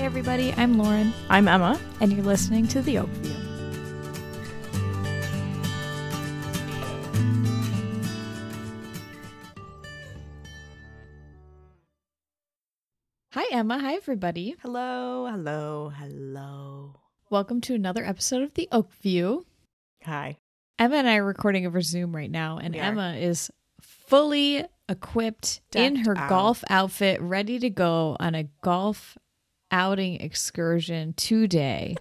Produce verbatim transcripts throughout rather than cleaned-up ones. Hey everybody, I'm Lauren. I'm Emma. And you're listening to The Oakview. Hi Emma, hi everybody. Hello, hello, hello. Welcome to another episode of The Oakview. Hi. Emma and I are recording over Zoom right now, and we Emma are. is fully equipped, decked in her out. golf outfit, ready to go on a golf outing excursion today.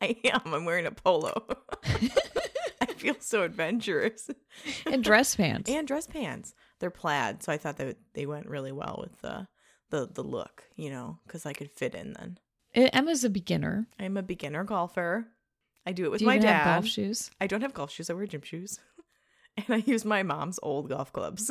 I am. I'm wearing a polo. I feel so adventurous. And dress pants. And dress pants. They're plaid, so I thought that they went really well with the the, the look, you know, because I could fit in then. And Emma's a beginner. I'm a beginner golfer. I do it with do you my even dad. Have golf shoes? I don't have golf shoes. I wear gym shoes, and I use my mom's old golf clubs.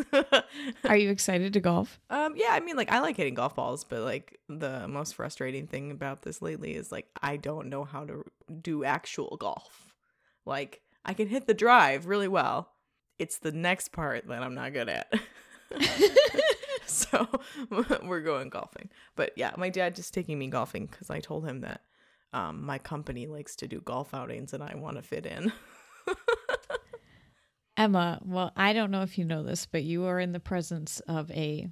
Are you excited to golf? Um, yeah. I mean, like I like hitting golf balls, but like the most frustrating thing about this lately is like I don't know how to do actual golf. Like I can hit the drive really well. It's the next part that I'm not good at. So we're going golfing, but yeah, my dad just taking me golfing because I told him that. Um, my company likes to do golf outings and I want to fit in. Emma, well, I don't know if you know this, but you are in the presence of a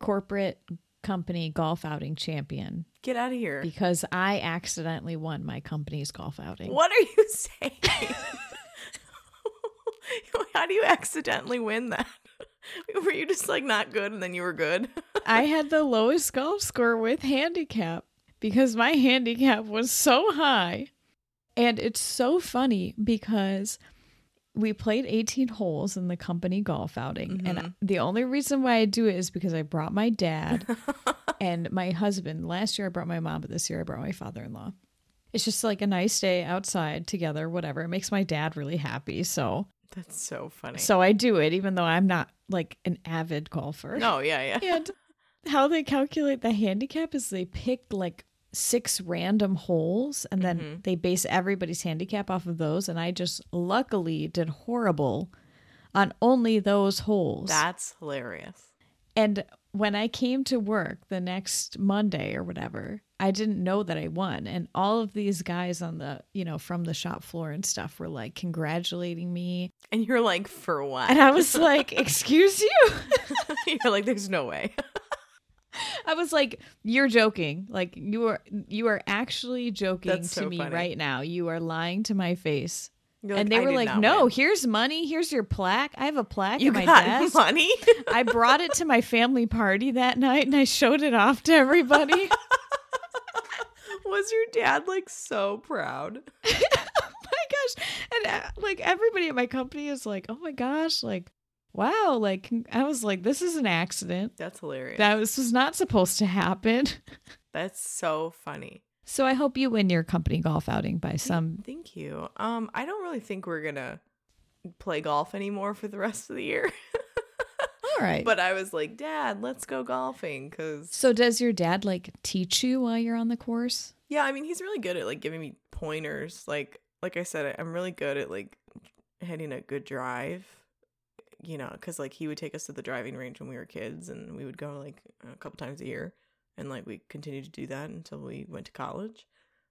corporate company golf outing champion. Get out of here. Because I accidentally won my company's golf outing. What are you saying? How do you accidentally win that? Were you just like not good and then you were good? I had the lowest golf score with handicap. Because my handicap was so high. And it's so funny because we played eighteen holes in the company golf outing. Mm-hmm. And the only reason why I do it is because I brought my dad and my husband. Last year I brought my mom, but this year I brought my father-in-law. It's just like a nice day outside together, whatever. It makes my dad really happy. So that's so funny. So I do it even though I'm not like an avid golfer. No, yeah, yeah. And how they calculate the handicap is they picked like six random holes and then mm-hmm. they base everybody's handicap off of those, and I just luckily did horrible on only those holes. That's hilarious. And when I came to work the next Monday or whatever, I didn't know that I won, and all of these guys on the, you know, from the shop floor and stuff were like congratulating me. And you're like, for what? And I was like, excuse you? You're like, there's no way. I was like, you're joking. Like, you are you are actually joking That's to so me funny. Right now. You are lying to my face. Like, and they I were like, no, win. Here's money. Here's your plaque. I have a plaque you at my got desk. Money? I brought it to my family party that night, and I showed it off to everybody. Was your dad, like, so proud? Oh, my gosh. And, uh, like, everybody at my company is like, oh, my gosh, like. Wow, like, I was like, this is an accident. That's hilarious. That was, was not supposed to happen. That's so funny. So I hope you win your company golf outing by some. Thank you. Um, I don't really think we're going to play golf anymore for the rest of the year. All right. But I was like, Dad, let's go golfing. Cause... So does your dad, like, teach you while you're on the course? Yeah, I mean, he's really good at, like, giving me pointers. Like, like I said, I'm really good at, like, hitting a good drive. You know, because like he would take us to the driving range when we were kids, and we would go like a couple times a year, and like we continued to do that until we went to college.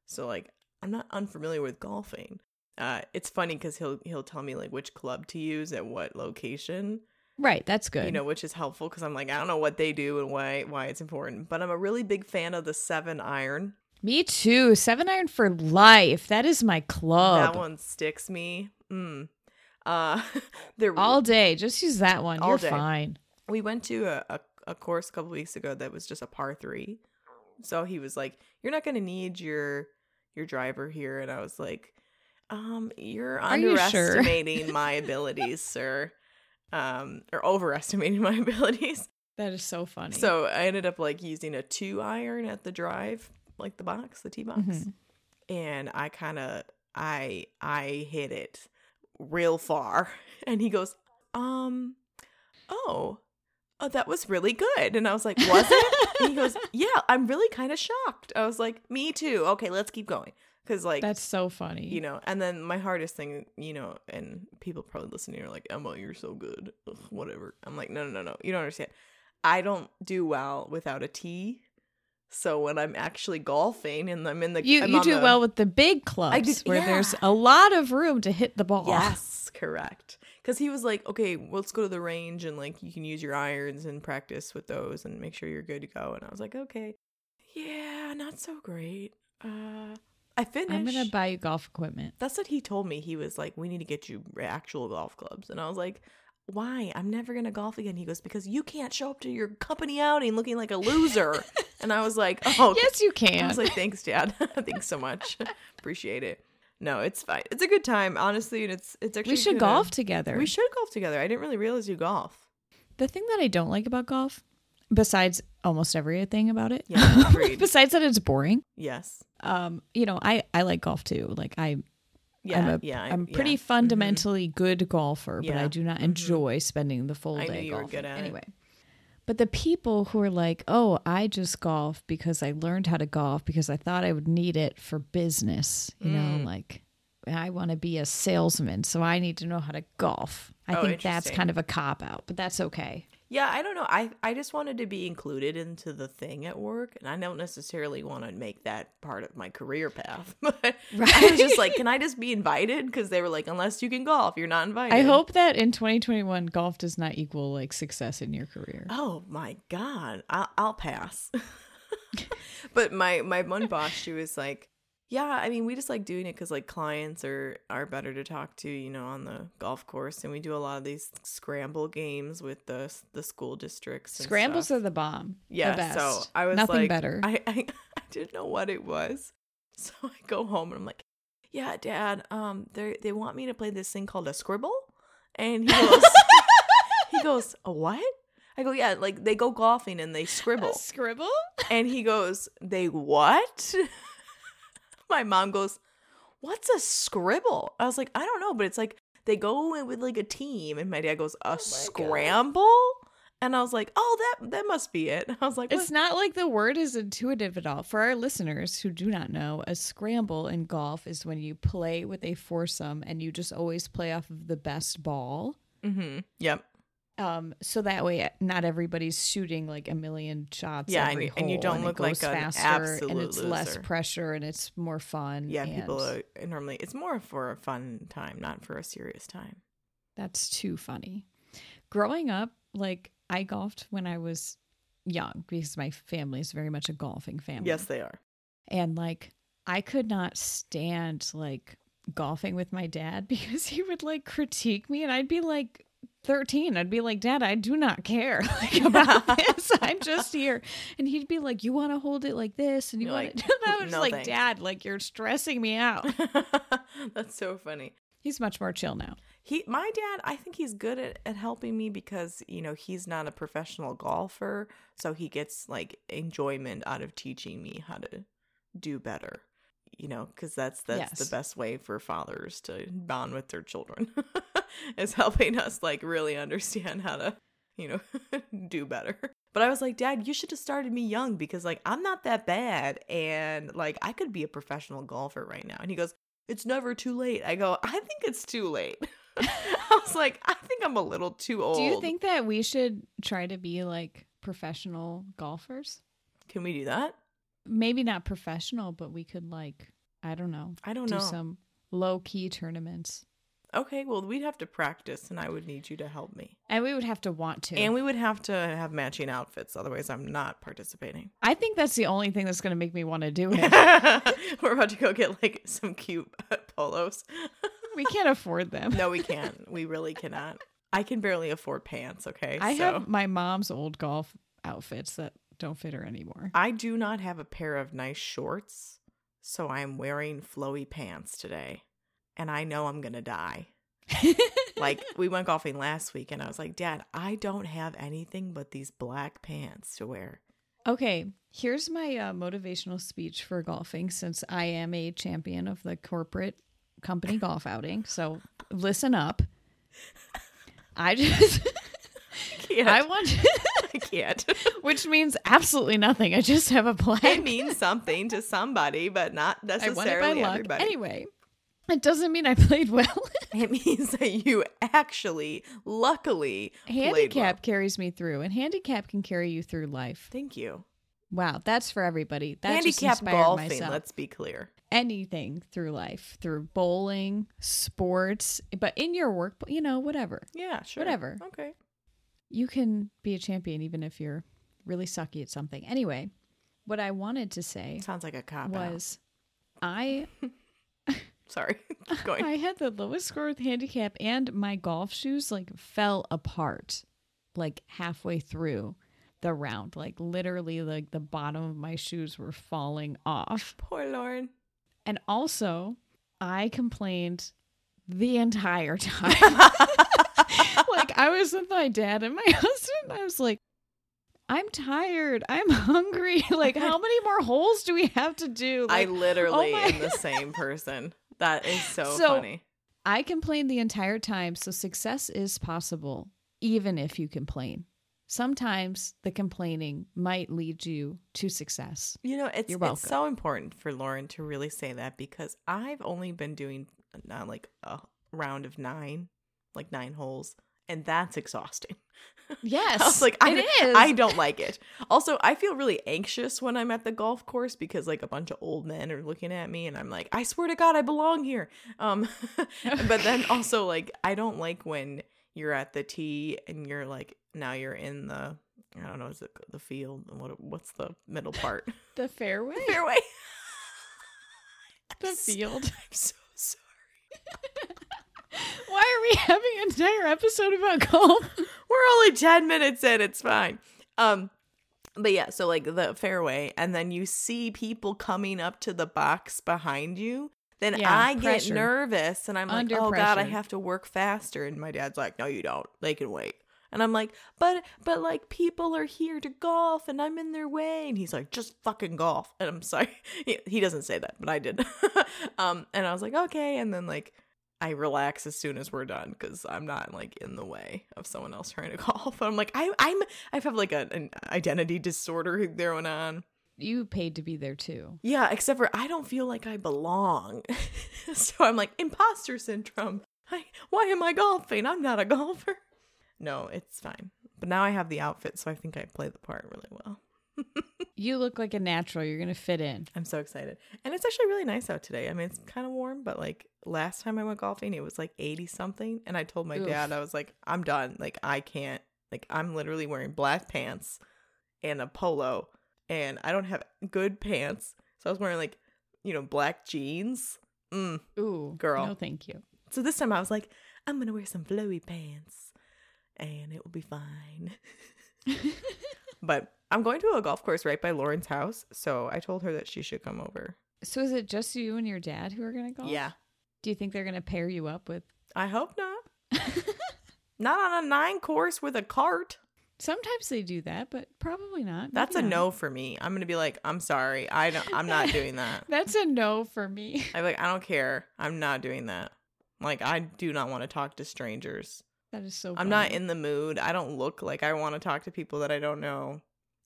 So like I'm not unfamiliar with golfing. Uh, it's funny because he'll he'll tell me like which club to use at what location. Right, that's good. You know, which is helpful because I'm like I don't know what they do and why why it's important. But I'm a really big fan of the seven iron. Me too. Seven iron for life. That is my club. That one sticks me. Mm. Uh, there we, all day. Just use that one. You're day. Fine. We went to a, a, a course a couple weeks ago that was just a par three. So he was like, "You're not going to need your your driver here," and I was like, "Um, you're Are underestimating you sure? my abilities, sir, um, or overestimating my abilities." That is so funny. So I ended up like using a two iron at the drive, like the box, the tee box, mm-hmm. and I kind of I I hit it. Real far, and he goes, um oh oh that was really good. And I was like, was it? And he goes, yeah, I'm really kind of shocked. I was like, me too. Okay, let's keep going, because like that's so funny, you know. And then my hardest thing, you know, and people probably listening are like, Emma, you're so good. Ugh, whatever. I'm like, no no no no, you don't understand. I don't do well without a tee So when I'm actually golfing and I'm in the you, I'm you do the, well with the big clubs do, where yeah. there's a lot of room to hit the ball. Yes, correct. Because he was like, okay, well, let's go to the range and like you can use your irons and practice with those and make sure you're good to go. And I was like, okay, yeah, not so great. Uh, I finished. I'm gonna buy you golf equipment. That's what he told me. He was like, we need to get you actual golf clubs. And I was like, why? I'm never gonna golf again. He goes, because you can't show up to your company outing looking like a loser. And I was like, oh, yes, you can. I was like, thanks, Dad. Thanks so much. Appreciate it. No, it's fine. It's a good time, honestly, and it's it's actually. We should golf of, together. We should golf together. I didn't really realize you golf. The thing that I don't like about golf, besides almost everything about it, yeah, besides that it's boring. Yes. Um, you know, I I like golf too. Like I, yeah, I'm a, yeah, I'm yeah. pretty fundamentally mm-hmm. good golfer, yeah. but I do not enjoy mm-hmm. spending the full I day knew golfing. You were good at anyway. It. But the people who are like, oh, I just golf because I learned how to golf because I thought I would need it for business. You mm. know, like I want to be a salesman, so I need to know how to golf. I oh, think that's kind of a cop out, but that's okay. Yeah, I don't know. I, I just wanted to be included into the thing at work, and I don't necessarily want to make that part of my career path. But right? I was just like, can I just be invited? Because they were like, unless you can golf, you're not invited. I hope that in twenty twenty-one, golf does not equal like success in your career. Oh my God, I'll, I'll pass. But my my one boss, she was like, yeah, I mean, we just like doing it because like clients are, are better to talk to, you know, on the golf course. And we do a lot of these scramble games with the the school districts. And Scrambles stuff. Are the bomb. Yeah. The best. So I was Nothing like, better. I, I, I didn't know what it was. So I go home and I'm like, yeah, Dad, um, they they want me to play this thing called a scribble. And he goes, he goes, a what? I go, yeah, like they go golfing and they scribble. A scribble? And he goes, they what? My mom goes, what's a scribble? I was like, I don't know, but it's like they go with like a team. And my dad goes, a oh scramble? God. And I was like, oh, that that must be it. And I was like, what? It's not like the word is intuitive at all. For our listeners who do not know, a scramble in golf is when you play with a foursome and you just always play off of the best ball. Mm-hmm. Yep. Um, so that way, not everybody's shooting like a million shots. Yeah, every and, hole, and you don't and look like an absolute and it's loser. Less pressure and it's more fun. Yeah, and people are normally it's more for a fun time, not for a serious time. That's too funny. Growing up, like I golfed when I was young because my family is very much a golfing family. Yes, they are. And like I could not stand like golfing with my dad because he would like critique me, and I'd be like. thirteen, I'd be like, Dad, I do not care like, about this. I'm just here. And he'd be like, you want to hold it like this? And you want to do that? I was no like, thanks. Dad, like you're stressing me out. That's so funny. He's much more chill now. He, my dad, I think he's good at, at helping me because, you know, he's not a professional golfer. So he gets like enjoyment out of teaching me how to do better, you know, because that's, that's yes. the best way for fathers to bond with their children. Is helping us like really understand how to, you know, do better. But I was like, Dad, you should have started me young because like I'm not that bad and like I could be a professional golfer right now. And he goes, it's never too late. I go, I think it's too late. I was like, I think I'm a little too old. Do you think that we should try to be like professional golfers? Can we do that? Maybe not professional, but we could like, I don't know. I don't do know. Do some low-key tournaments. Okay, well, we'd have to practice, and I would need you to help me. And we would have to want to. And we would have to have matching outfits. Otherwise, I'm not participating. I think that's the only thing that's going to make me want to do it. We're about to go get, like, some cute polos. We can't afford them. No, we can't. We really cannot. I can barely afford pants, okay? I so. have my mom's old golf outfits that don't fit her anymore. I do not have a pair of nice shorts, so I'm wearing flowy pants today. And I know I'm going to die. Like, we went golfing last week, and I was like, Dad, I don't have anything but these black pants to wear. Okay, here's my uh, motivational speech for golfing, since I am a champion of the corporate company golf outing. So, listen up. I just... I can't. I want... To- I can't. Which means absolutely nothing. I just have a black... It means something to somebody, but not necessarily everybody. Anyway... It doesn't mean I played well. It means that you actually, luckily, handicap played well. Carries me through, and handicap can carry you through life. Thank you. Wow, that's for everybody. That handicap just inspired golfing, myself. Let's be clear. Anything through life, through bowling, sports, but in your work, you know, whatever. Yeah, sure. Whatever. Okay. You can be a champion even if you're really sucky at something. Anyway, what I wanted to say sounds like a cop was out. I sorry. Keep going. I had the lowest score with handicap, and my golf shoes like fell apart like halfway through the round. Like literally like the bottom of my shoes were falling off. Poor Lauren. And also I complained the entire time. Like I was with my dad and my husband. I was like, I'm tired. I'm hungry. Like, how many more holes do we have to do? Like, I literally oh my- am the same person. That is so, so funny. I complained the entire time. So success is possible, even if you complain. Sometimes the complaining might lead you to success. You know, it's, it's so important for Lauren to really say that, because I've only been doing uh, like a round of nine, like nine holes. And that's exhausting. Yes, I was like, I, it is. I don't like it. Also, I feel really anxious when I'm at the golf course because like a bunch of old men are looking at me and I'm like, I swear to God, I belong here. Um, but then also like, I don't like when you're at the tee and you're like, now you're in the, I don't know, is it the field? What What's the middle part? The fairway. The fairway. The field. I'm so sorry. Why are we having an entire episode about golf? We're only ten minutes in. It's fine. Um, but yeah, so like the fairway, and then you see people coming up to the box behind you. Then yeah, I pressure. get nervous, and I'm Under like, oh pressure. God, I have to work faster. And my dad's like, no, you don't. They can wait. And I'm like, but but like people are here to golf, and I'm in their way. And he's like, just fucking golf. And I'm sorry, he, he doesn't say that, but I did. um, and I was like, okay. And then like, I relax as soon as we're done because I'm not like in the way of someone else trying to golf. I'm like, I, I'm, I have like a, an identity disorder going on. You paid to be there too. Yeah, except for I don't feel like I belong. So I'm like, imposter syndrome. I, why am I golfing? I'm not a golfer. No, it's fine. But now I have the outfit, so I think I play the part really well. You look like a natural. You're going to fit in. I'm so excited. And it's actually really nice out today. I mean, it's kind of warm, but like last time I went golfing, it was like eighty something. And I told my Oof. dad, I was like, I'm done. Like, I can't. Like, I'm literally wearing black pants and a polo, and I don't have good pants. So I was wearing like, you know, black jeans. Mm, Ooh, girl. No, thank you. So this time I was like, I'm going to wear some flowy pants and it will be fine. But I'm going to a golf course right by Lauren's house, so I told her that she should come over. So is it just you and your dad who are going to golf? Yeah. Do you think they're going to pair you up with? I hope not. Not on a nine course with a cart. Sometimes they do that, but probably not. That's Maybe a not. no for me. I'm going to be like, I'm sorry. I don't, I'm not doing that. That's a no for me. I'm like, I don't care. I'm not doing that. Like, I do not want to talk to strangers. That is so funny. I'm not in the mood. I don't look like I want to talk to people that I don't know.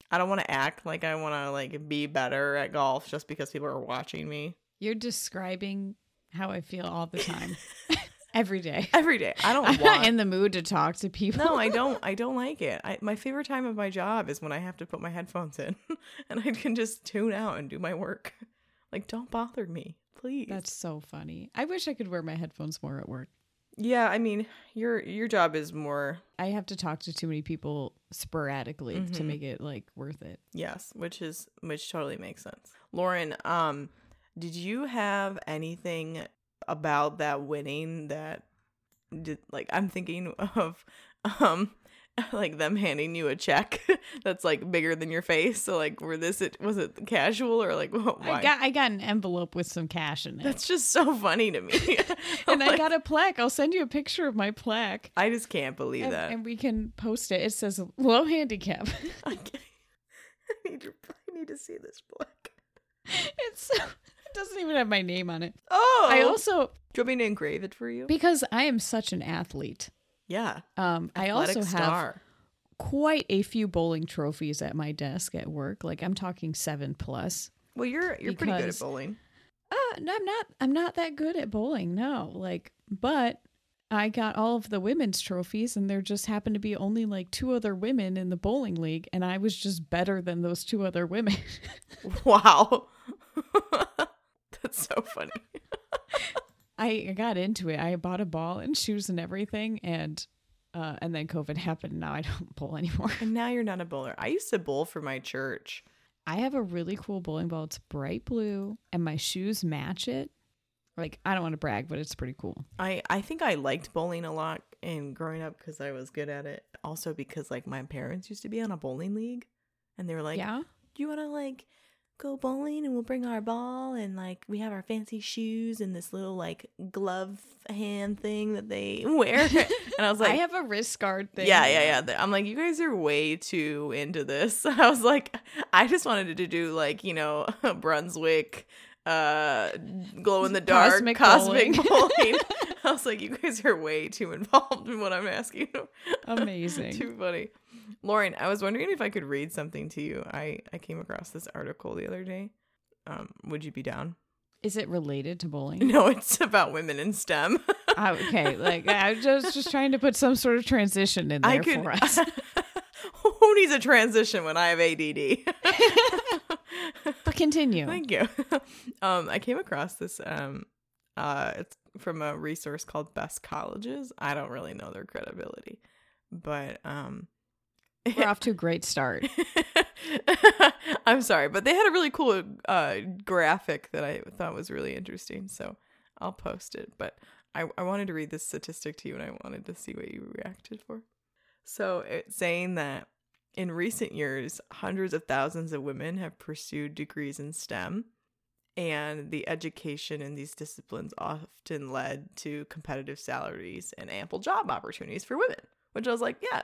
I don't want to act like I want to like be better at golf just because people are watching me. You're describing how I feel all the time. Every day. Every day. I don't I'm want... not in the mood to talk to people. No, I don't. I don't like it. I, my favorite time of my job is when I have to put my headphones in and I can just tune out and do my work. Like, don't bother me, please. That's so funny. I wish I could wear my headphones more at work. Yeah, I mean, your your job is more... I have to talk to too many people sporadically mm-hmm. to make it, like, worth it. Yes, which is which totally makes sense. Lauren, um, did you have anything about that winning that, did, like, I'm thinking of, um, like, them handing you a check that's, like, bigger than your face? So, like, were this it was it casual or, like, what? Why? I got, I got an envelope with some cash in it. That's just so funny to me. And like, I got a plaque. I'll send you a picture of my plaque. I just can't believe and, that. And we can post it. It says low handicap. I, I, need to, I need to see this plaque. It's so, it doesn't even have my name on it. Oh. I also. Do you want me to engrave it for you? Because I am such an athlete. Yeah. Um. Athletic I also star. have quite a few bowling trophies at my desk at work. Like I'm talking seven plus. Well, you're you're pretty good at bowling. Uh, no, I'm not. I'm not that good at bowling. No, like, but I got all of the women's trophies, and there just happened to be only like two other women in the bowling league, and I was just better than those two other women. Wow. That's so funny. I got into it. I bought a ball and shoes and everything, and uh, and then COVID happened. Now I don't bowl anymore. And now you're not a bowler. I used to bowl for my church. I have a really cool bowling ball. It's bright blue, and my shoes match it. Like, I don't want to brag, but it's pretty cool. I, I think I liked bowling a lot in growing up because I was good at it. Also because, like, my parents used to be on a bowling league, and they were like, yeah? Do you want to, like, go bowling, and we'll bring our ball, and, like, we have our fancy shoes and this little, like, glove hand thing that they wear. And I was like, I have a wrist guard thing. Yeah, yeah, yeah. I'm like, you guys are way too into this. I was like, I just wanted to do, like, you know, Brunswick, uh, glow in the dark, cosmic, cosmic bowling. bowling. I was like, you guys are way too involved in what I'm asking. Amazing. Too funny. Lauren, I was wondering if I could read something to you. I, I came across this article the other day. Um, would you be down? Is it related to bowling? No, it's about women in STEM. Oh, okay, like I was just, just trying to put some sort of transition in there I could, for us. Who needs a transition when I have A D D? But continue. Thank you. Um, I came across this. Um, uh, it's from a resource called Best Colleges. I don't really know their credibility, but um. We're off to a great start. I'm sorry, but they had a really cool uh, graphic that I thought was really interesting, so I'll post it. But I, I wanted to read this statistic to you, and I wanted to see what you reacted for. So it's saying that in recent years, hundreds of thousands of women have pursued degrees in STEM, and the education in these disciplines often led to competitive salaries and ample job opportunities for women. Which I was like, yeah,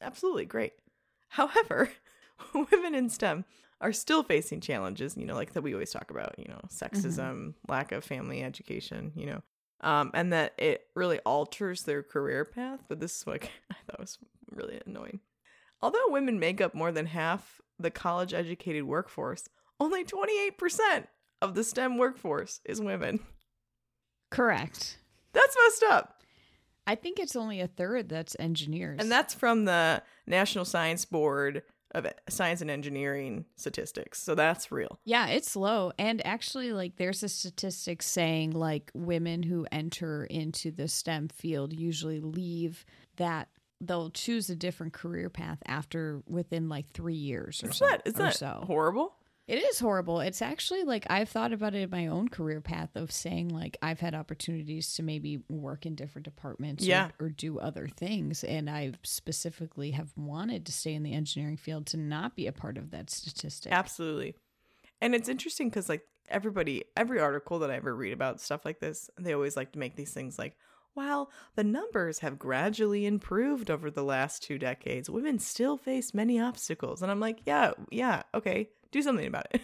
absolutely great. However, women in STEM are still facing challenges, you know, like that we always talk about, you know, sexism, mm-hmm. lack of family education, you know, um, and that it really alters their career path. But this is what I thought was really annoying. Although women make up more than half the college-educated workforce, only twenty-eight percent of the STEM workforce is women. Correct. That's messed up. I think it's only a third that's engineers. And that's from the National Science Board of Science and Engineering statistics. So that's real. Yeah, it's low. And actually, like, there's a statistic saying, like, women who enter into the STEM field usually leave that. They'll choose a different career path after within, like, three years or so. Is that, is that so. horrible? It is horrible. It's actually like I've thought about it in my own career path of saying like I've had opportunities to maybe work in different departments yeah. or, or do other things. And I specifically have wanted to stay in the engineering field to not be a part of that statistic. Absolutely. And it's interesting because like everybody, every article that I ever read about stuff like this, they always like to make these things like, while the numbers have gradually improved over the last two decades, women still face many obstacles. And I'm like, yeah, yeah, okay, do something about it.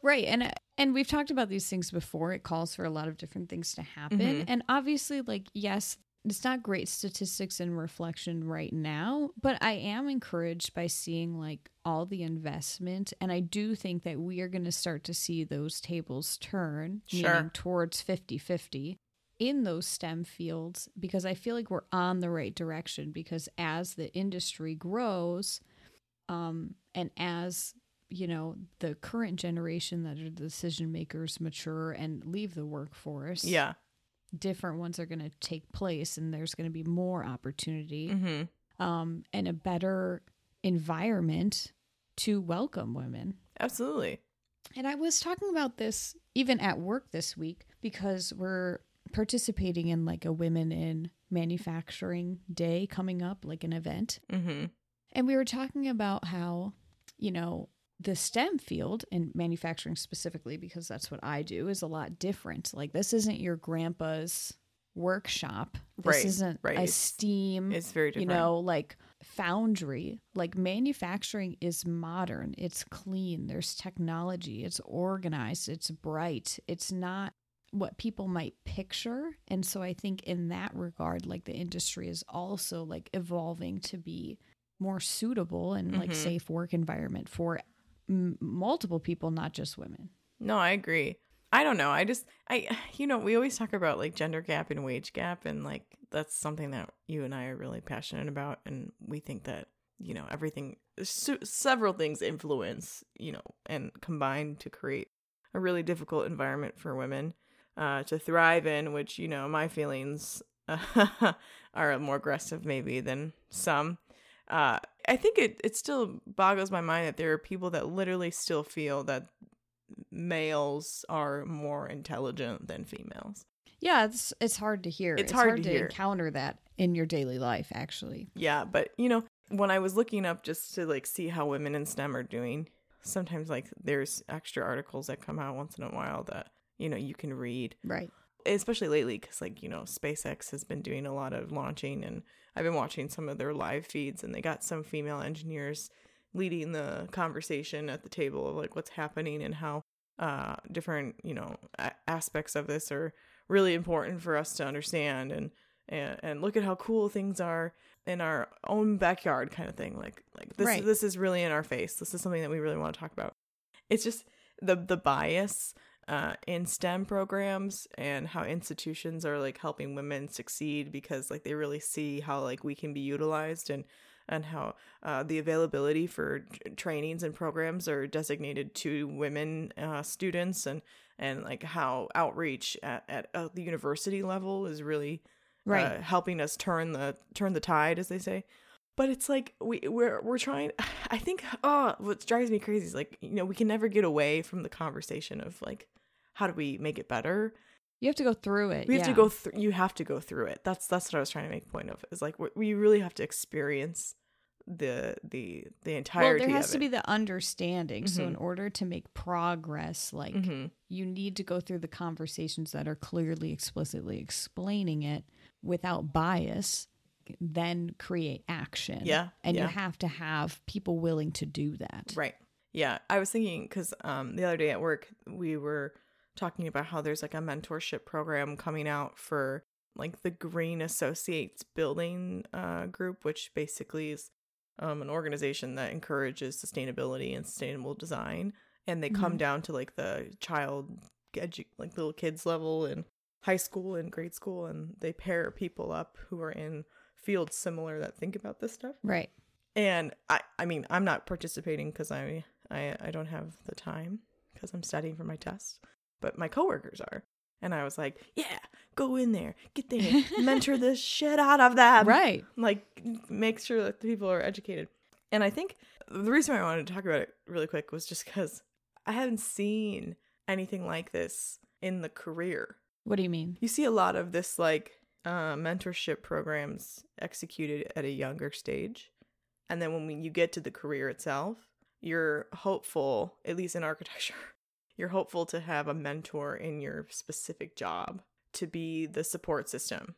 Right. And and we've talked about these things before. It calls for a lot of different things to happen. Mm-hmm. And obviously, like, yes, it's not great statistics and reflection right now, but I am encouraged by seeing, like, all the investment. And I do think that we are going to start to see those tables turn, sure. meaning towards fifty-fifty. In those STEM fields, because I feel like we're on the right direction, because as the industry grows um, and as, you know, the current generation that are the decision makers mature and leave the workforce, yeah, different ones are going to take place and there's going to be more opportunity mm-hmm. um, and a better environment to welcome women. Absolutely. And I was talking about this even at work this week because we're participating in like a Women in Manufacturing Day coming up, like an event. Mm-hmm. And we were talking about how, you know, the STEM field and manufacturing specifically, because that's what I do, is a lot different. Like this isn't your grandpa's workshop. This right, isn't right. a STEAM, it's very different. You know, like foundry. Like manufacturing is modern. It's clean. There's technology. It's organized. It's bright. It's not what people might picture. And so I think in that regard, like the industry is also like evolving to be more suitable and mm-hmm. like safe work environment for m- multiple people, not just women. No, I agree. I don't know. I just, I, you know, we always talk about like gender gap and wage gap, and like that's something that you and I are really passionate about. And we think that, you know, everything, so, several things influence, you know, and combine to create a really difficult environment for women uh, to thrive in, which, you know, my feelings uh, are more aggressive maybe than some. Uh, I think it, it still boggles my mind that there are people that literally still feel that males are more intelligent than females. Yeah, it's it's hard to hear. It's, it's hard, hard to, to encounter that in your daily life, actually. Yeah, but, you know, when I was looking up just to, like, see how women in STEM are doing, sometimes, like, there's extra articles that come out once in a while that, you know, you can read. Right. Especially lately because, like, you know, SpaceX has been doing a lot of launching, and I've been watching some of their live feeds, and they got some female engineers leading the conversation at the table of, like, what's happening and how uh, different, you know, a- aspects of this are really important for us to understand, and, and and look at how cool things are in our own backyard kind of thing. Like, like this, right. This is really in our face. This is something that we really want to talk about. It's just the, the bias uh, in STEM programs and how institutions are, like, helping women succeed because, like, they really see how, like, we can be utilized, and and how uh, the availability for t- trainings and programs are designated to women uh, students, and, and like how outreach at, at, at the university level is really right. uh, helping us turn the turn the tide, as they say. But it's like we we're we're trying. I think oh, what drives me crazy is, like, you know, we can never get away from the conversation of, like, how do we make it better. You have to go through it. We have yeah. to go through. You have to go through it. That's that's what I was trying to make point of. Is, like, we really have to experience the the the entirety. Well, there has of to it. be the understanding. Mm-hmm. So in order to make progress, like, mm-hmm. you need to go through the conversations that are clearly, explicitly explaining it without bias. Then create action. Yeah, and yeah. you have to have people willing to do that. Right. Yeah. I was thinking because um, the other day at work we were talking about how there's, like, a mentorship program coming out for, like, the Green Associates Building uh, group, which basically is um, an organization that encourages sustainability and sustainable design. And they mm-hmm. come down to, like, the child, edu- like little kids level in high school and grade school. And they pair people up who are in fields similar that think about this stuff. Right. And I, I mean, I'm not participating because I, I, I don't have the time because I'm studying for my test. But my coworkers are. And I was like, yeah, go in there, get there, mentor the shit out of them. Right. Like, make sure that the people are educated. And I think the reason why I wanted to talk about it really quick was just because I haven't seen anything like this in the career. What do you mean? You see a lot of this, like, uh, mentorship programs executed at a younger stage. And then when we, you get to the career itself, you're hopeful, at least in architecture, you're hopeful to have a mentor in your specific job to be the support system.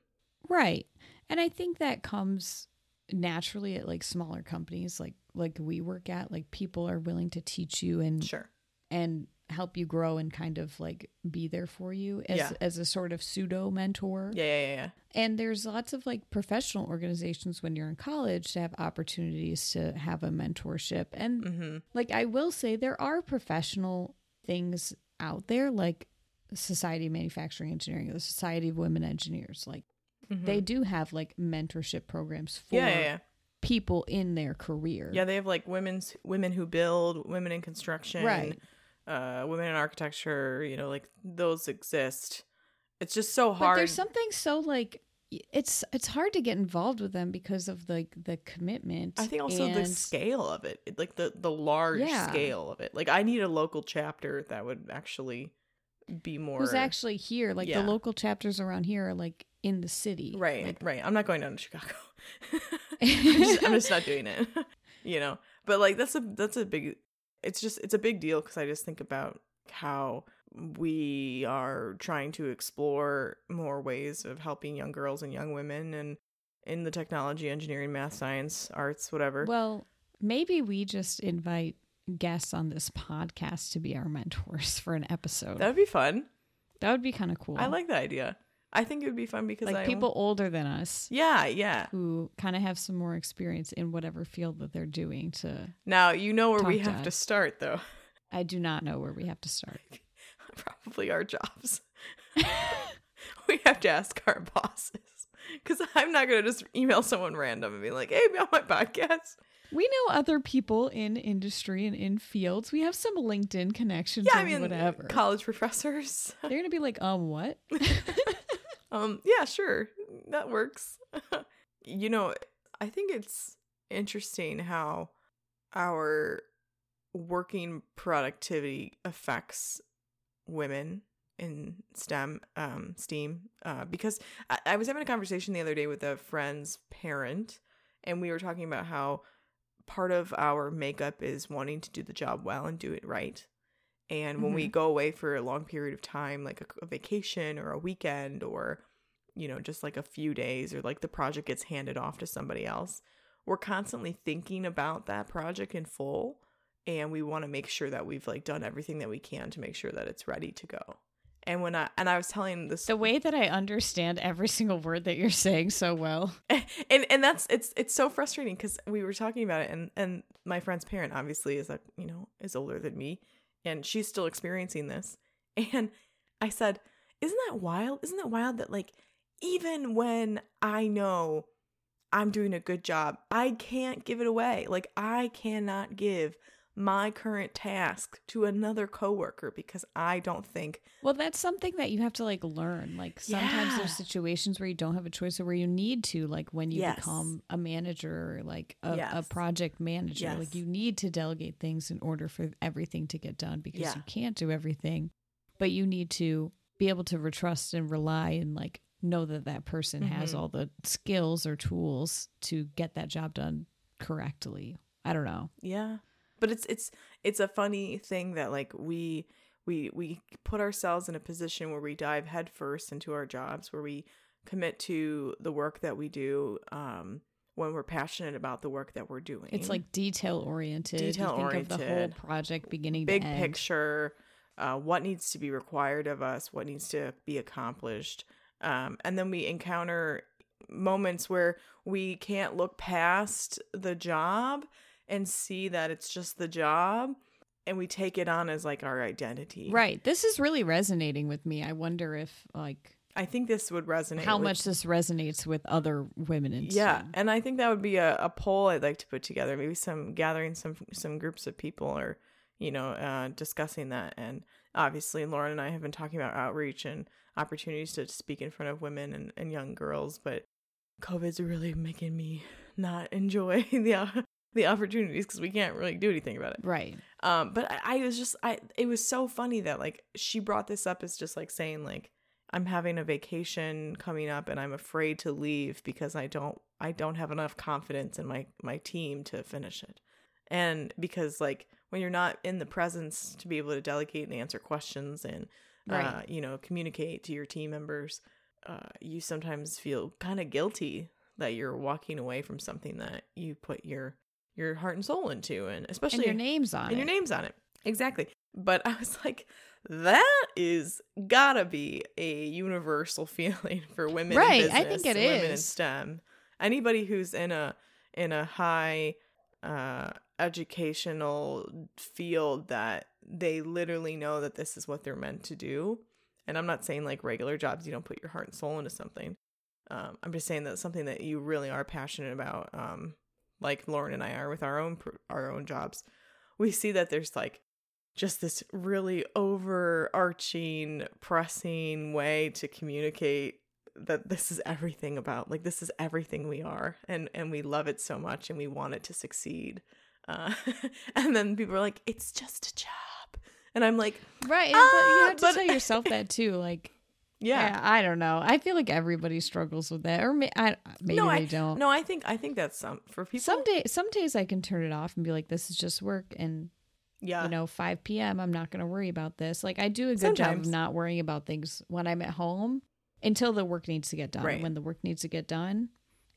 Right. And I think that comes naturally at, like, smaller companies like like we work at. Like, people are willing to teach you and sure. and help you grow and kind of, like, be there for you as, yeah. as a sort of pseudo mentor. Yeah, yeah, yeah. And there's lots of, like, professional organizations when you're in college to have opportunities to have a mentorship. And mm-hmm. like, I will say there are professional things out there, like Society of Manufacturing Engineering or the Society of Women Engineers, like mm-hmm. they do have, like, mentorship programs for yeah, yeah, yeah. people in their career. Yeah, they have, like, women's women who build, women in construction, right. uh women in architecture, you know, like, those exist. It's just so hard. But there's something so, like, it's it's hard to get involved with them because of, like, the, the commitment. I think also and... the scale of it, like the the large yeah. scale of it. Like, I need a local chapter that would actually be more who's actually here. Like yeah. the local chapters around here are, like, in the city. Right, like... right. I'm not going down to Chicago. I'm, just, I'm just not doing it. You know, but, like, that's a that's a big. It's just it's a big deal because I just think about how we are trying to explore more ways of helping young girls and young women and in the technology, engineering, math, science, arts, whatever. Well, maybe we just invite guests on this podcast to be our mentors for an episode. That would be fun. That would be kind of cool. I like the idea. I think it would be fun because like I people won't... older than us. Yeah, yeah. Who kind of have some more experience in whatever field that they're doing to. Now, you know where we have to, to start, though. I do not know where we have to start. probably our jobs. We have to ask our bosses, because I'm not going to just email someone random and be like, hey, be on my podcast. We know other people in industry and in fields. We have some LinkedIn connections yeah, I mean, and whatever. College professors. They're going to be like, um, what? um, yeah, sure. That works. You know, I think it's interesting how our working productivity affects women in STEM, um, STEAM, uh, because I-, I was having a conversation the other day with a friend's parent, and we were talking about how part of our makeup is wanting to do the job well and do it right. And when mm-hmm. we go away for a long period of time, like a, a vacation or a weekend, or, you know, just like a few days, or like the project gets handed off to somebody else, we're constantly thinking about that project in full. And we want to make sure that we've like done everything that we can to make sure that it's ready to go. And when I, and I was telling this, the way that I understand every single word that you're saying so well. And, and that's, it's, it's so frustrating, because we were talking about it, and, and my friend's parent obviously is like, you know, is older than me, and she's still experiencing this. And I said, isn't that wild? Isn't that wild that like, even when I know I'm doing a good job, I can't give it away. Like, I cannot give my current task to another coworker, because I don't think. Well, that's something that you have to like learn. Like sometimes yeah. there's situations where you don't have a choice, or where you need to, like when you yes. become a manager, like a, yes. a project manager, yes. like you need to delegate things in order for everything to get done, because yeah. you can't do everything, but you need to be able to trust and rely and like know that that person mm-hmm. has all the skills or tools to get that job done correctly. I don't know. Yeah. But it's it's it's a funny thing that like we we we put ourselves in a position where we dive headfirst into our jobs, where we commit to the work that we do um, when we're passionate about the work that we're doing. It's like detail oriented. Detail oriented. Think of the whole project beginning to end. Big picture. Uh, what needs to be required of us? What needs to be accomplished? Um, and then we encounter moments where we can't look past the job and see that it's just the job, and we take it on as like our identity. Right. This is really resonating with me. I wonder if like, I think this would resonate. How with, much this resonates with other women. In yeah. STEM. And I think that would be a, a poll I'd like to put together, maybe some gathering, some, some groups of people, or, you know, uh, discussing that. And obviously Lauren and I have been talking about outreach and opportunities to speak in front of women and, and young girls, but COVID's really making me not enjoy the, uh, the opportunities, because we can't really do anything about it. Right. Um, but I, I was just, I, it was so funny that like she brought this up as just like saying like, I'm having a vacation coming up and I'm afraid to leave because I don't, I don't have enough confidence in my, my team to finish it. And because like when you're not in the presence to be able to delegate and answer questions and, right. uh, you know, communicate to your team members, uh, you sometimes feel kind of guilty that you're walking away from something that you put your, your heart and soul into, and especially and your name's on and it. your name's on it. Exactly. But I was like, that is gotta be a universal feeling for women. Right. In business, I think it women is. In STEM. Anybody who's in a, in a high, uh, educational field that they literally know that this is what they're meant to do. And I'm not saying like regular jobs, you don't put your heart and soul into something. Um, I'm just saying that something that you really are passionate about, um, like Lauren and I are with our own our own jobs, we see that there's like just this really overarching, pressing way to communicate that this is everything about, like this is everything we are, and and we love it so much, and we want it to succeed. Uh, and then people are like, it's just a job, and I'm like, right, ah, but you have to tell yourself that too, like. Yeah. yeah, I don't know. I feel like everybody struggles with that, or may, I, maybe no, I, they don't. No, I think I think that's some for people. Some day, some days I can turn it off and be like, "This is just work," and yeah, you know, five p.m. I'm not going to worry about this. Like I do a good Sometimes. job of not worrying about things when I'm at home until the work needs to get done. Right. When the work needs to get done,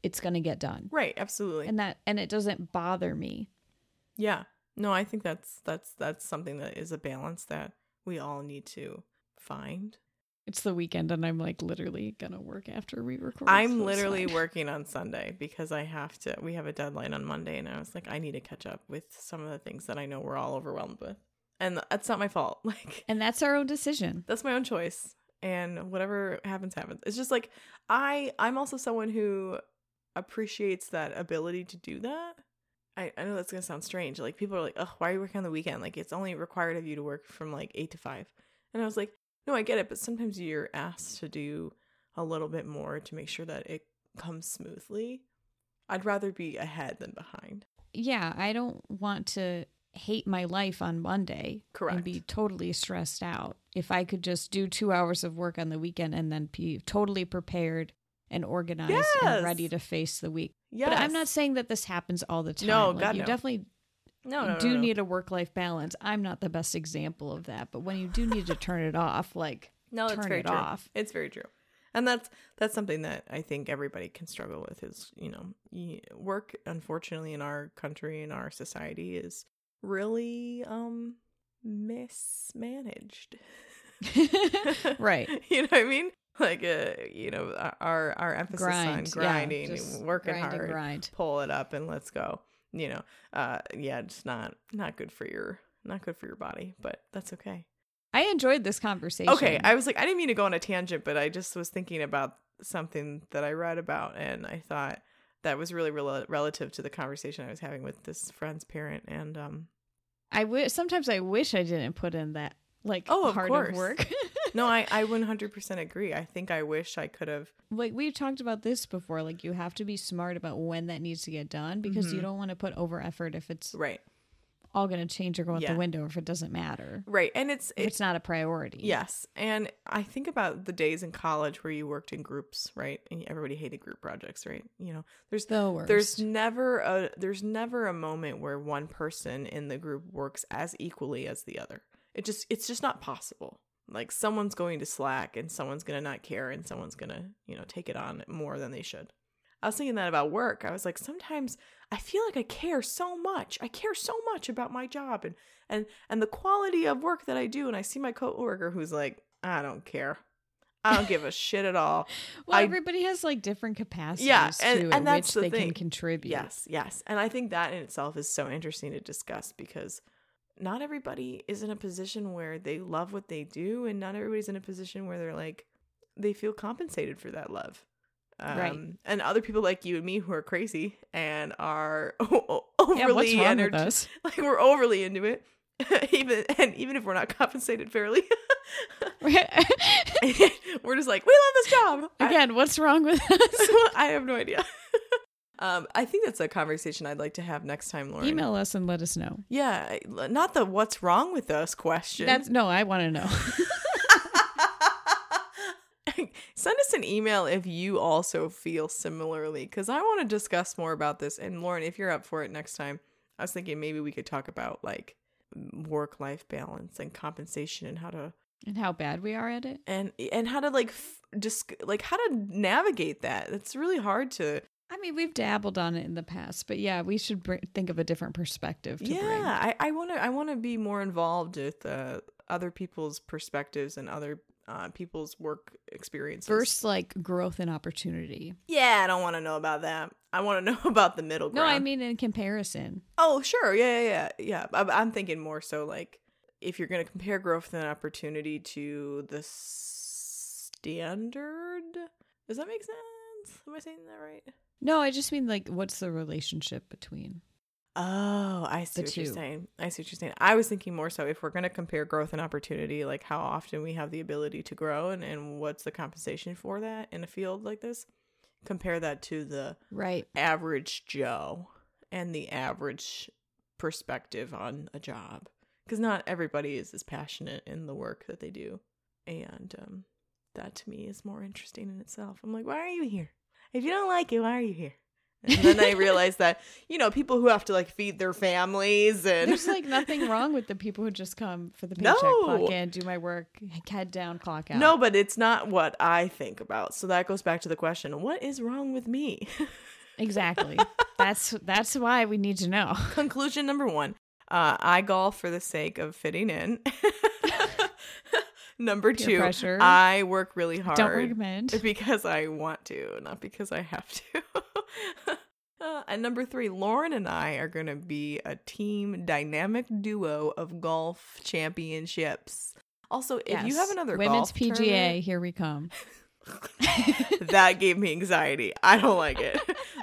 it's going to get done. Right. Absolutely. And that and it doesn't bother me. Yeah. No, I think that's that's that's something that is a balance that we all need to find. It's the weekend and I'm like literally going to work after we record. I'm literally working on Sunday because I have to, we have a deadline on Monday, and I was like, I need to catch up with some of the things that I know we're all overwhelmed with. And that's not my fault. Like, and that's our own decision. That's my own choice. And whatever happens, happens. It's just like, I, I'm also someone who appreciates that ability to do that. I, I know that's going to sound strange. Like, people are like, oh, why are you working on the weekend? Like, it's only required of you to work from like eight to five. And I was like, no, I get it. But sometimes you're asked to do a little bit more to make sure that it comes smoothly. I'd rather be ahead than behind. Yeah. I don't want to hate my life on Monday. Correct. And be totally stressed out. If I could just do two hours of work on the weekend and then be totally prepared and organized, yes, and ready to face the week. Yes. But I'm not saying that this happens all the time. No, like, God, you no. definitely no, no, do no, no. need a work-life balance. I'm not the best example of that, but when you do need to turn it off, like, no, turn it's very it true. off. It's very true. And that's that's something that I think everybody can struggle with is, you know, work, unfortunately, in our country, in our society, is really um mismanaged. Right. You know what I mean? Like, uh, you know, our our emphasis grind. on grinding, yeah, working grind hard, grind. pull it up, and let's go. You know, uh, yeah, it's not not good for your not good for your body, but that's okay. I enjoyed this conversation. Okay, I was like, I didn't mean to go on a tangent, but I just was thinking about something that I read about, and I thought that was really rel- relative to the conversation I was having with this friend's parent. And um, I w- sometimes I wish I didn't put in that, like, oh, of hard course. Of work. No, I, I one hundred percent agree. I think I wish I could have. Like, we've talked about this before. Like, you have to be smart about when that needs to get done, because mm-hmm. you don't want to put over effort if it's right. all going to change or go out yeah. the window, if it doesn't matter. Right. And it's, it, it's not a priority. Yes. And I think about the days in college where you worked in groups, right? And everybody hated group projects, right? You know, there's the worst. There's never a, there's never a moment where one person in the group works as equally as the other. It just, it's just not possible. Like, someone's going to slack, and someone's going to not care, and someone's going to, you know, take it on more than they should. I was thinking that about work. I was like, sometimes I feel like I care so much. I care so much about my job and, and, and the quality of work that I do. And I see my coworker who's like, I don't care. I don't give a shit at all. Well, I, everybody has, like, different capacities yeah, and, to and in which the they thing. can contribute. Yes, yes. And I think that in itself is so interesting to discuss, because not everybody is in a position where they love what they do, and not everybody's in a position where they're like, they feel compensated for that love. Um, right. And other people like you and me who are crazy and are o- o- overly yeah, energetic, like, we're overly into it, even and even if we're not compensated fairly, we're just like, we love this job. Again, I, what's wrong with us? I have no idea. Um, I think that's a conversation I'd like to have next time, Lauren. Email us and let us know. Yeah, not the what's wrong with us question. That's, no, I want to know. Send us an email if you also feel similarly, because I want to discuss more about this. And Lauren, if you're up for it next time, I was thinking maybe we could talk about, like, work-life balance and compensation, and how to... And how bad we are at it. And and how to, like, f- disc- like how to navigate that. It's really hard to... I mean, we've dabbled on it in the past, but yeah, we should br- think of a different perspective to yeah, bring. Yeah, I want to I want to be more involved with uh, other people's perspectives and other uh, people's work experiences. First, like, growth and opportunity. Yeah, I don't want to know about that. I want to know about the middle ground. No, I mean in comparison. Oh, sure. Yeah, yeah, yeah. yeah. I'm thinking more so, like, if you're going to compare growth and opportunity to the standard, does that make sense? Am I saying that right? No, I just mean, like, what's the relationship between? Oh, I see what you're saying. I see what you're saying. I was thinking more so if we're going to compare growth and opportunity, like, how often we have the ability to grow, and, and what's the compensation for that in a field like this. Compare that to the right average Joe and the average perspective on a job. Because not everybody is as passionate in the work that they do. And um, that to me is more interesting in itself. I'm like, why are you here? If you don't like it, why are you here? And then I realized that, you know, people who have to, like, feed their families, and there's, like, nothing wrong with the people who just come for the paycheck, no. clock in, do my work, head down, clock out. No, but it's not what I think about. So that goes back to the question, what is wrong with me? Exactly. That's that's why we need to know. Conclusion number one, uh, I golf for the sake of fitting in. Number Peer two, pressure. I work really hard. Don't recommend. Because I want to, not because I have to. Uh, and number three, Lauren and I are going to be a team dynamic duo of golf championships. Also, if yes. you have another Women's golf P G A, tournament, here we come. That gave me anxiety. I don't like it.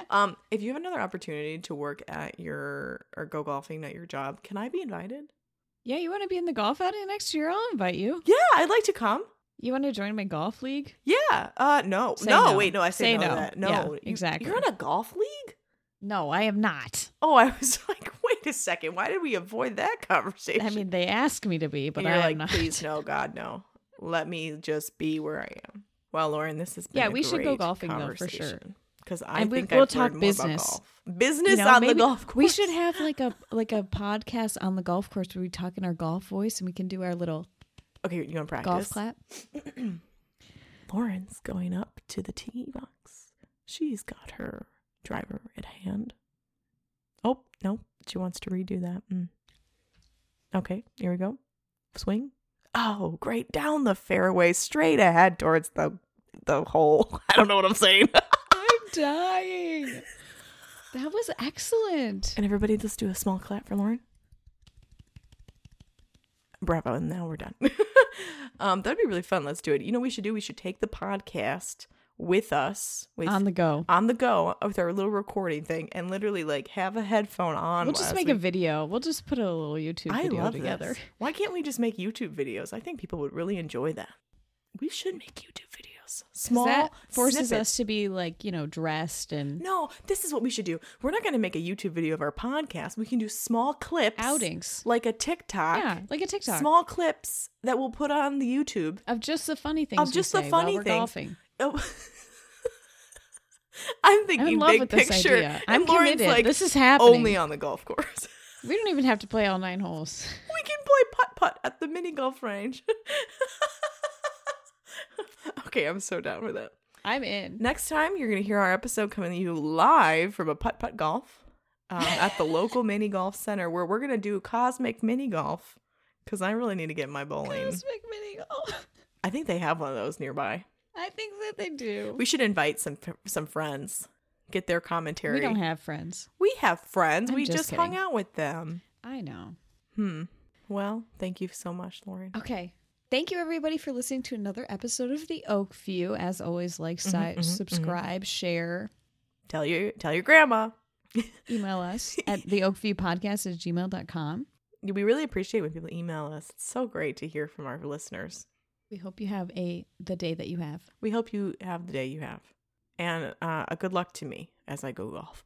Um, if you have another opportunity to work at your or go golfing at your job, can I be invited? Yeah, you want to be in the golf outing next year? I'll invite you. Yeah, I'd like to come. You want to join my golf league? Yeah. Uh, no. Say no. no. Wait. No. I say, say no. no. To that. No. Yeah, exactly. You're in a golf league? No, I am not. Oh, I was like, wait a second. Why did we avoid that conversation? I mean, they asked me to be, but I'm like, not. Please, no, God, no. Let me just be where I am. Well, Lauren, this has been yeah. A we great should go golfing though for sure. Because I and think we, we'll I've talk business, golf. business you know, on the golf course. We should have like a like a podcast on the golf course where we talk in our golf voice and we can do our little. Okay, you want to practice? Golf clap. Lauren's going up to the tee box. She's got her driver at hand. Oh no, she wants to redo that. Mm. Okay, here we go. Swing. Oh, great! Down the fairway, straight ahead towards the the hole. I don't know what I'm saying. Dying. That was excellent. And everybody just do a small clap for Lauren. Bravo. And now we're done. um, that'd be really fun. Let's do it. You know what we should do? We should take the podcast with us. With, on the go. On the go with our little recording thing and literally like have a headphone on. We'll just make we... a video. We'll just put a little YouTube I video love together. This. Why can't we just make YouTube videos? I think people would really enjoy that. We should make YouTube videos. Small that forces snippet. Us to be like, you know, dressed and no, this is what we should do. We're not going to make a YouTube video of our podcast. We can do small clips. Outings. Like a TikTok. Yeah, like a TikTok. Small clips that we'll put on the YouTube. Of just the funny things. Of just we say the funny things. Golfing. Oh. I'm thinking I'm big picture. Idea. I'm and committed. Lauren's like, this is happening. Only on the golf course. We don't even have to play all nine holes. We can play putt-putt at the mini golf range. Okay, I'm so down with it. I'm in. Next time, you're going to hear our episode coming to you live from a putt-putt golf um, at the local mini golf center where we're going to do cosmic mini golf because I really need to get my bowling. Cosmic mini golf. I think they have one of those nearby. I think that they do. We should invite some some friends, get their commentary. We don't have friends. We have friends. I'm we just, just hung out with them. I know. Hmm. Well, thank you so much, Lauren. Okay. Thank you, everybody, for listening to another episode of The Oakview. As always, like, si- mm-hmm, subscribe, mm-hmm. share. Tell your, tell your grandma. Email us at the oakview podcast at gmail dot com. We really appreciate when people email us. It's so great to hear from our listeners. We hope you have a the day that you have. We hope you have the day you have. And uh, a good luck to me as I go golf.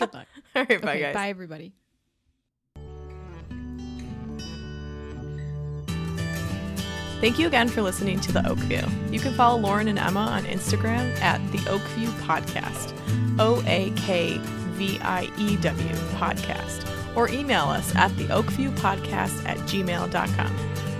Good luck. All right, bye, okay, guys. Bye, everybody. Thank you again for listening to The Oakview. You can follow Lauren and Emma on Instagram at The Oakview Podcast, O A K V I E W Podcast, or email us at the oakview podcast at gmail dot com.